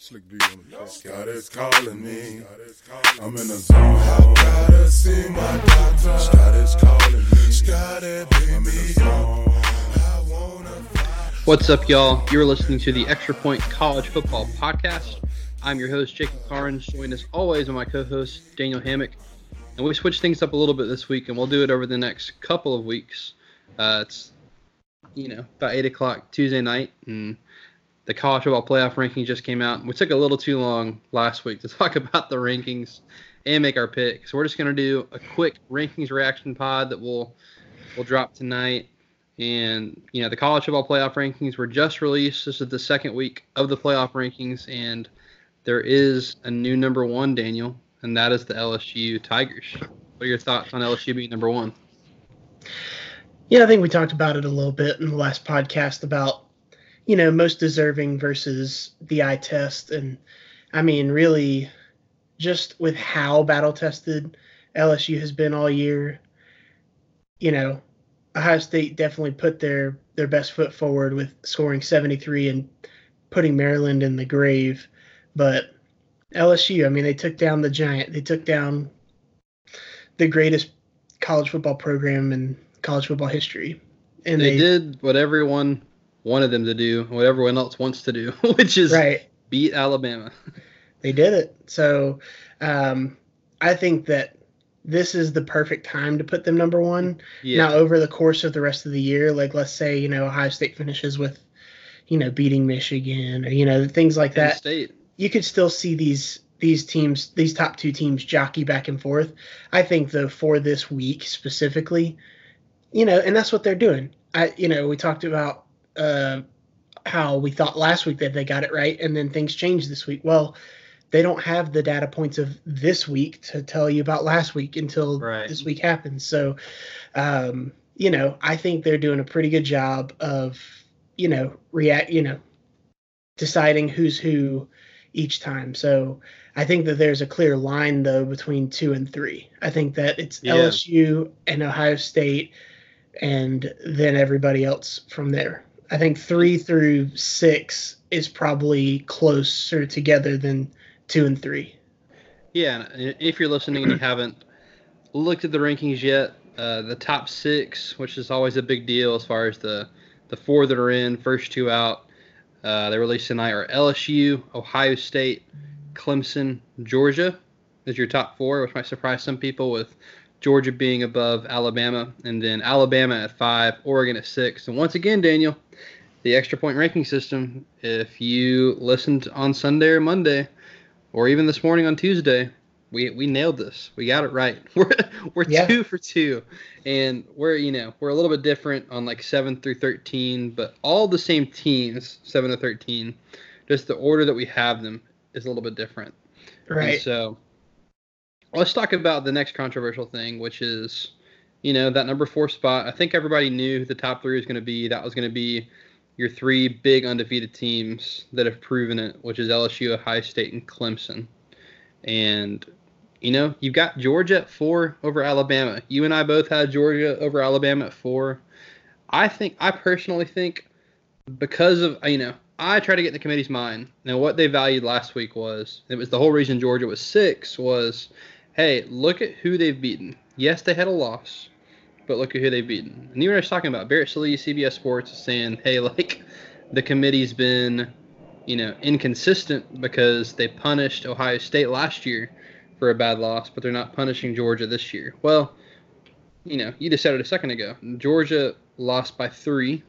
Slick B on the phone. God is calling me. I'm in the zone. I gotta see my doctor. God is calling me. Gotta be in the zone. I wanna find. What's up, y'all? You're listening to the Extra Point College Football Podcast. I'm your host, Jacob Carnes, joined as always by my co-host, Daniel Hammock. And we switched things up a little bit this week, and we'll do it over the next couple of weeks. It's, about 8 o'clock Tuesday night, and the College Football Playoff Rankings just came out. We took a little too long last week to talk about the rankings and make our pick. So we're just going to do a quick rankings reaction pod that we'll drop tonight. And, the College Football Playoff Rankings were just released. This is the second week of the playoff rankings, and there is a new number one, Daniel, and that is the LSU Tigers. What are your thoughts on LSU being number one? Yeah, I think we talked about it a little bit in the last podcast about, most deserving versus the eye test. And, really just with how battle-tested LSU has been all year, Ohio State definitely put their best foot forward with scoring 73 and putting Maryland in the grave. But LSU, they took down the giant. They took down the greatest college football program in college football history. And they did what everyone wanted them to do, what everyone else wants to do, which is beat Alabama. They did it. So I think that this is the perfect time to put them number one. Yeah. Now, over the course of the rest of the year, like let's say, Ohio State finishes with, beating Michigan or, things like that. Penn State. You could still see these teams, these top two teams jockey back and forth. I think, though, for this week specifically, and that's what they're doing. We talked about how we thought last week that they got it right, and then things changed this week. Well, they don't have the data points of this week to tell you about last week until this week happens. So, I think they're doing a pretty good job of, deciding who's who each time. So I think that there's a clear line, though, between 2 and 3. I think that it's LSU and Ohio State and then everybody else from there. I think 3 through 6 is probably closer together than 2 and 3. Yeah, and if you're listening and you haven't looked at the rankings yet, the top 6, which is always a big deal as far as the 4 that are in, first 2 out, they released tonight are LSU, Ohio State, Clemson, Georgia as your top 4, which might surprise some people with Georgia being above Alabama, and then Alabama at 5, Oregon at 6. And once again, Daniel, the extra point ranking system, if you listened on Sunday or Monday or even this morning on Tuesday, we nailed this. We got it right. We're 2 for 2. And we're a little bit different on 7 through 13, but all the same teams, 7 to 13. Just the order that we have them is a little bit different. Right. And so let's talk about the next controversial thing, which is, that number 4 spot. I think everybody knew who the top 3 was going to be. That was going to be your 3 big undefeated teams that have proven it, which is LSU, Ohio State, and Clemson. And you've got Georgia at 4 over Alabama. You and I both had Georgia over Alabama at 4. I personally think because of, I try to get in the committee's mind. Now, what they valued last week was, it was the whole reason Georgia was 6 was, hey, look at who they've beaten. Yes, they had a loss, but look at who they've beaten. And you were just talking about Barrett Salee, CBS Sports, saying, hey, the committee's been, inconsistent because they punished Ohio State last year for a bad loss, but they're not punishing Georgia this year. Well, you just said it a second ago. Georgia lost by 3.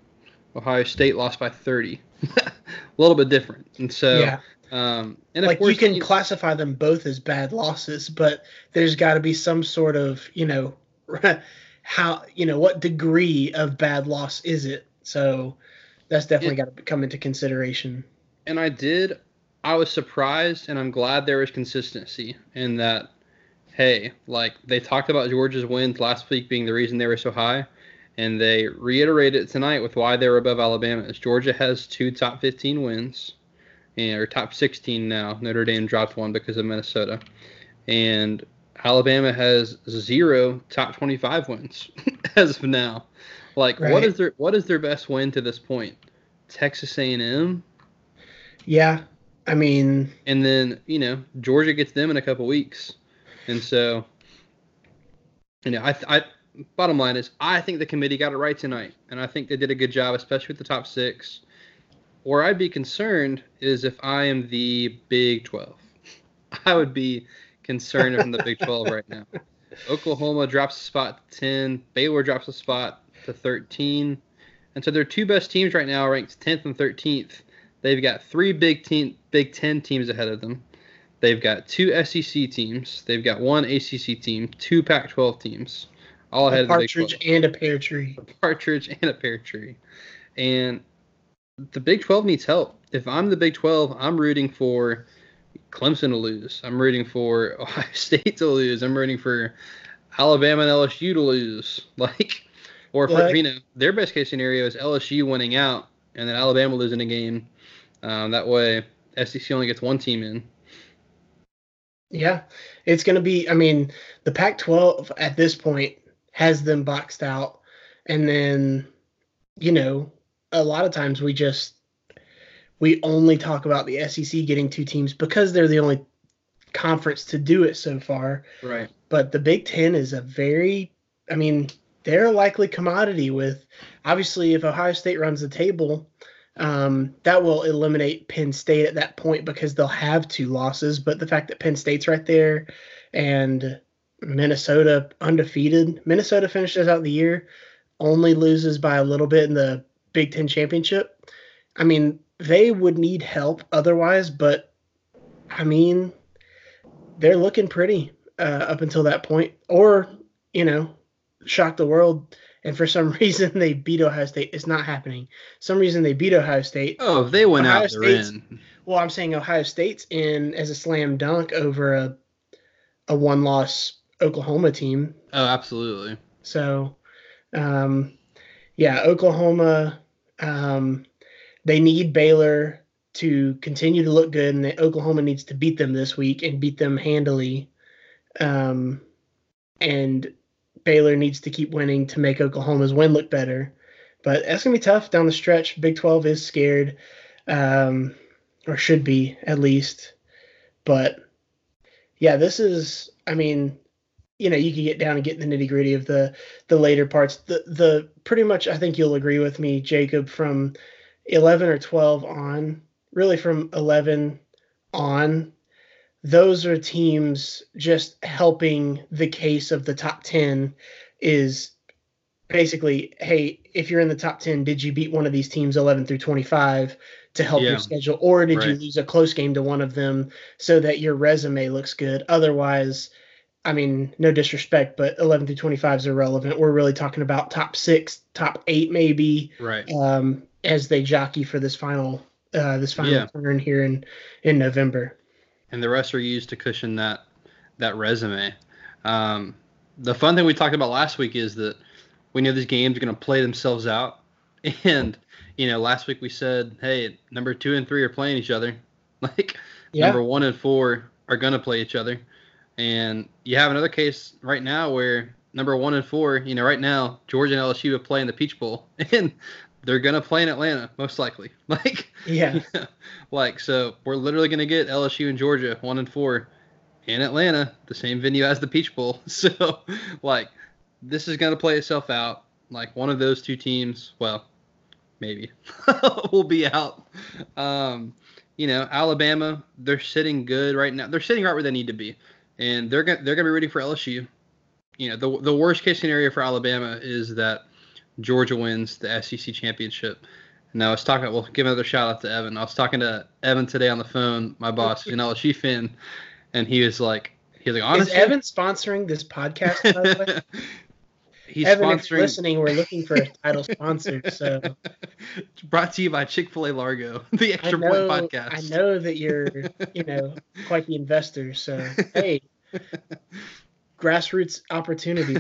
Ohio State lost by 30. A little bit different. And so, and of course, you can classify them both as bad losses, but there's got to be some sort of, what degree of bad loss is it? So that's definitely got to come into consideration. And I was surprised, and I'm glad there was consistency in that, hey, they talked about Georgia's wins last week being the reason they were so high, and they reiterated it tonight with why they were above Alabama. Is Georgia has 2 top 15 wins, or top 16 now. Notre Dame dropped 1 because of Minnesota. And Alabama has 0 top 25 wins as of now. What is their best win to this point? Texas A&M? Yeah. I mean, and then, you know, Georgia gets them in a couple weeks. And so, you know, I bottom line is I think the committee got it right tonight. And I think they did a good job, especially with the top six. Where I'd be concerned is if I am the Big 12. I would be concerned if I'm the Big 12 right now. Oklahoma drops a spot to 10. Baylor drops a spot to 13. And so their two best teams right now are ranked 10th and 13th. They've got three Big Ten teams ahead of them. They've got two SEC teams. They've got one ACC team, two Pac-12 teams, all ahead of the Big 12. A partridge and a pear tree. And the Big 12 needs help. If I'm the Big 12, I'm rooting for Clemson to lose. I'm rooting for Ohio State to lose. I'm rooting for Alabama and LSU to lose. Or for, you know, their best case scenario is LSU winning out and then Alabama losing a game. That way, SEC only gets one team in. Yeah, it's going to be, I mean, the Pac-12 at this point has them boxed out. And then, you know, a lot of times we only talk about the SEC getting two teams because they're the only conference to do it so far. Right. But the Big Ten is they're a likely commodity with, obviously, if Ohio State runs the table, that will eliminate Penn State at that point because they'll have two losses. But the fact that Penn State's right there and Minnesota undefeated. Minnesota finishes out the year, only loses by a little bit in the Big Ten championship. I mean, they would need help otherwise, but, I mean, they're looking pretty up until that point. Or, you know, shock the world, and for some reason they beat Ohio State. It's not happening. Some reason they beat Ohio State. Oh, they went Ohio out, they're in. Well, I'm saying Ohio State's in as a slam dunk over a one-loss Oklahoma team. Oh, absolutely. So, Oklahoma, they need Baylor to continue to look good, and Oklahoma needs to beat them this week and beat them handily. And Baylor needs to keep winning to make Oklahoma's win look better. But that's going to be tough down the stretch. Big 12 is scared, or should be at least. But, yeah, this is – I mean – you know, you can get down and get in the nitty-gritty of the later parts. The pretty much, I think you'll agree with me, Jacob, from 11 or 12 on, really from 11 on, those are teams just helping the case of the top 10 is basically, hey, if you're in the top 10, did you beat one of these teams 11 through 25 to help your schedule? Or did you lose a close game to one of them so that your resume looks good? Otherwise, I mean, no disrespect, but 11 through 25 is irrelevant. We're really talking about top 6, top 8 maybe, as they jockey for this final turn here in November. And the rest are used to cushion that resume. The fun thing we talked about last week is that we know these games are going to play themselves out. And, you know, last week we said, hey, number 2 and 3 are playing each other. Number 1 and 4 are going to play each other. And you have another case right now where number 1 and 4, you know, right now, Georgia and LSU are playing the Peach Bowl, and they're going to play in Atlanta, most likely. So we're literally going to get LSU and Georgia 1 and 4 in Atlanta, the same venue as the Peach Bowl. So, this is going to play itself out. One of those two teams, well, maybe, will be out. You know, Alabama, they're sitting good right now. They're sitting right where they need to be. And they're going to be rooting for LSU. You know, the worst case scenario for Alabama is that Georgia wins the SEC championship. And I was talking – we'll give another shout-out to Evan. I was talking to Evan today on the phone, my boss, an LSU fan, and he was like, honestly – is Evan sponsoring this podcast, by the way? He's Evan, sponsoring. If you're listening, we're looking for a title sponsor. So, brought to you by Chick Fil A Largo, the Extra Point Podcast. I know that you're, you know, quite the investor. So, hey, grassroots opportunity.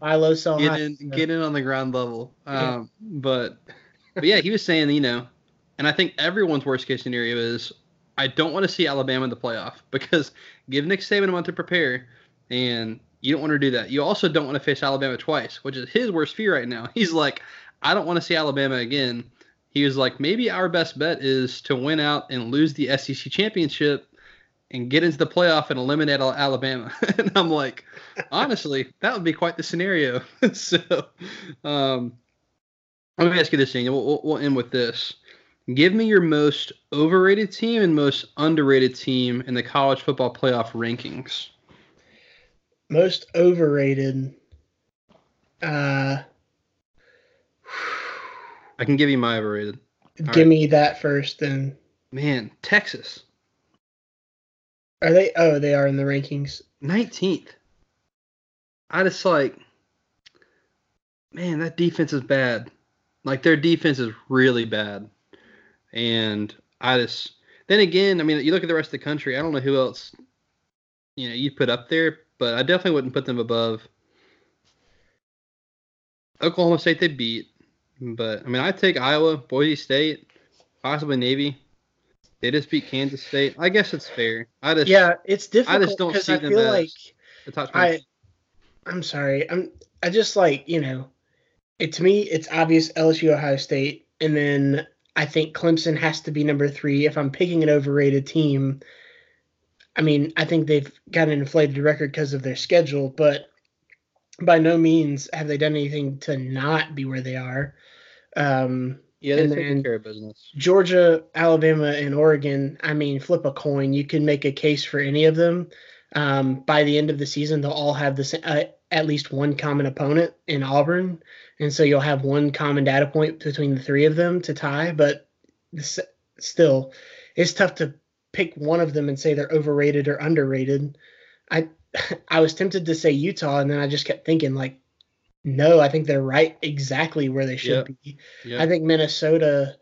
Buy low, sell high. Get in on the ground level. But yeah, he was saying, you know, and I think everyone's worst case scenario is I don't want to see Alabama in the playoff because give Nick Saban a month to prepare and. You don't want to do that. You also don't want to face Alabama twice, which is his worst fear right now. He's like, I don't want to see Alabama again. he was like, maybe our best bet is to win out and lose the SEC championship and get into the playoff and eliminate Alabama. And I'm like, honestly, that would be quite the scenario. So let me ask you this, Daniel. We'll end with this. Give me your most overrated team and most underrated team in the college football playoff rankings. Most overrated. I can give you my overrated. Give me that first, then. Man, Texas. Are they? Oh, they are in the rankings. 19th. I just like, man, that defense is bad. Like, their defense is really bad. And I just, then again, I mean, you look at the rest of the country, I don't know who else, you know, you put up there, but I definitely wouldn't put them above Oklahoma State. They beat, but I mean, I take Iowa, Boise State, possibly Navy. They just beat Kansas State. I guess it's fair. It's difficult. I just don't see them as like the top 20. I'm sorry. I just like, you know, to me, it's obvious LSU, Ohio State, and then I think Clemson has to be number 3. If I'm picking an overrated team, I mean, I think they've got an inflated record because of their schedule, but by no means have they done anything to not be where they are. They take care of business. Georgia, Alabama, and Oregon, I mean, flip a coin. You can make a case for any of them. By the end of the season, they'll all have at least one common opponent in Auburn. And so you'll have one common data point between the three of them to tie. But still, it's tough to pick one of them and say they're overrated or underrated. I was tempted to say Utah, and then I just kept thinking, like, no, I think they're right exactly where they should be. Yep. I think Minnesota,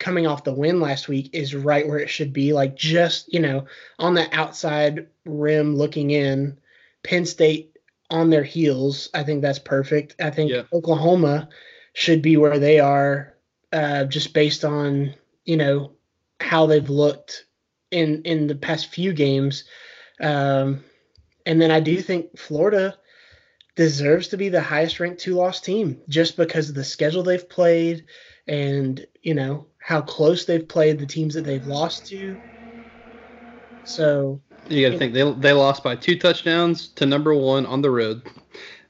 coming off the win last week, is right where it should be. Like, just, you know, on the outside rim looking in. Penn State on their heels. I think that's perfect. I think Oklahoma should be where they are, just based on, you know, how they've looked in the past few games. And then I do think Florida deserves to be the highest ranked 2-loss team just because of the schedule they've played and, you know, how close they've played the teams that they've lost to. So you got to think they lost by 2 touchdowns to number 1 on the road,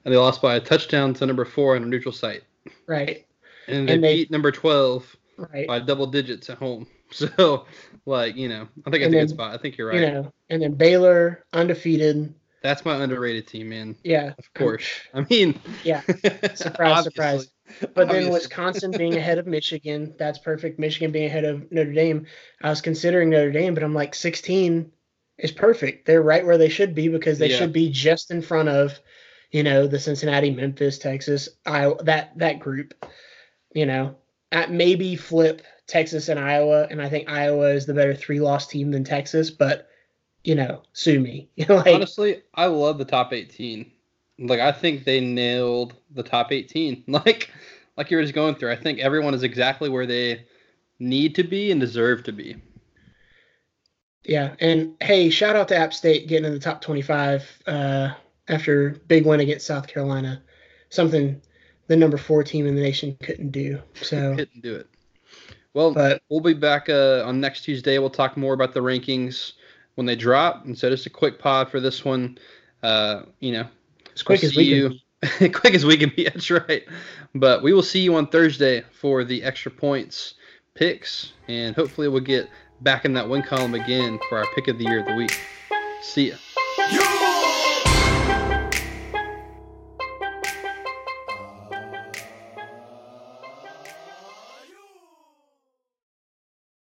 and they lost by a touchdown to number 4 on a neutral site. Right. And they beat number 12 by double digits at home. So, like, you know, I think it's by. I think you're right. You know, and then Baylor, undefeated. That's my underrated team, man. Yeah. Of course. I mean. Yeah. Surprise, surprise. But then Wisconsin being ahead of Michigan, that's perfect. Michigan being ahead of Notre Dame. I was considering Notre Dame, but I'm like 16 is perfect. They're right where they should be because they should be just in front of, you know, the Cincinnati, Memphis, Texas, Iowa, that group. You know, at maybe flip Texas and Iowa, and I think Iowa is the better 3-loss team than Texas, but, you know, sue me. Like, honestly, I love the top 18. Like, I think they nailed the top 18. Like you were just going through. I think everyone is exactly where they need to be and deserve to be. Yeah, and hey, shout out to App State getting in the top 25 after big win against South Carolina. Something the number 4 team in the nation couldn't do. So couldn't do it. Well, we'll be back on next Tuesday. We'll talk more about the rankings when they drop. And so just a quick pod for this one. You know. As quick as we can. Quick as we can be. That's right. But we will see you on Thursday for the extra points picks, and hopefully we'll get back in that win column again for our pick of the year of the week. See ya.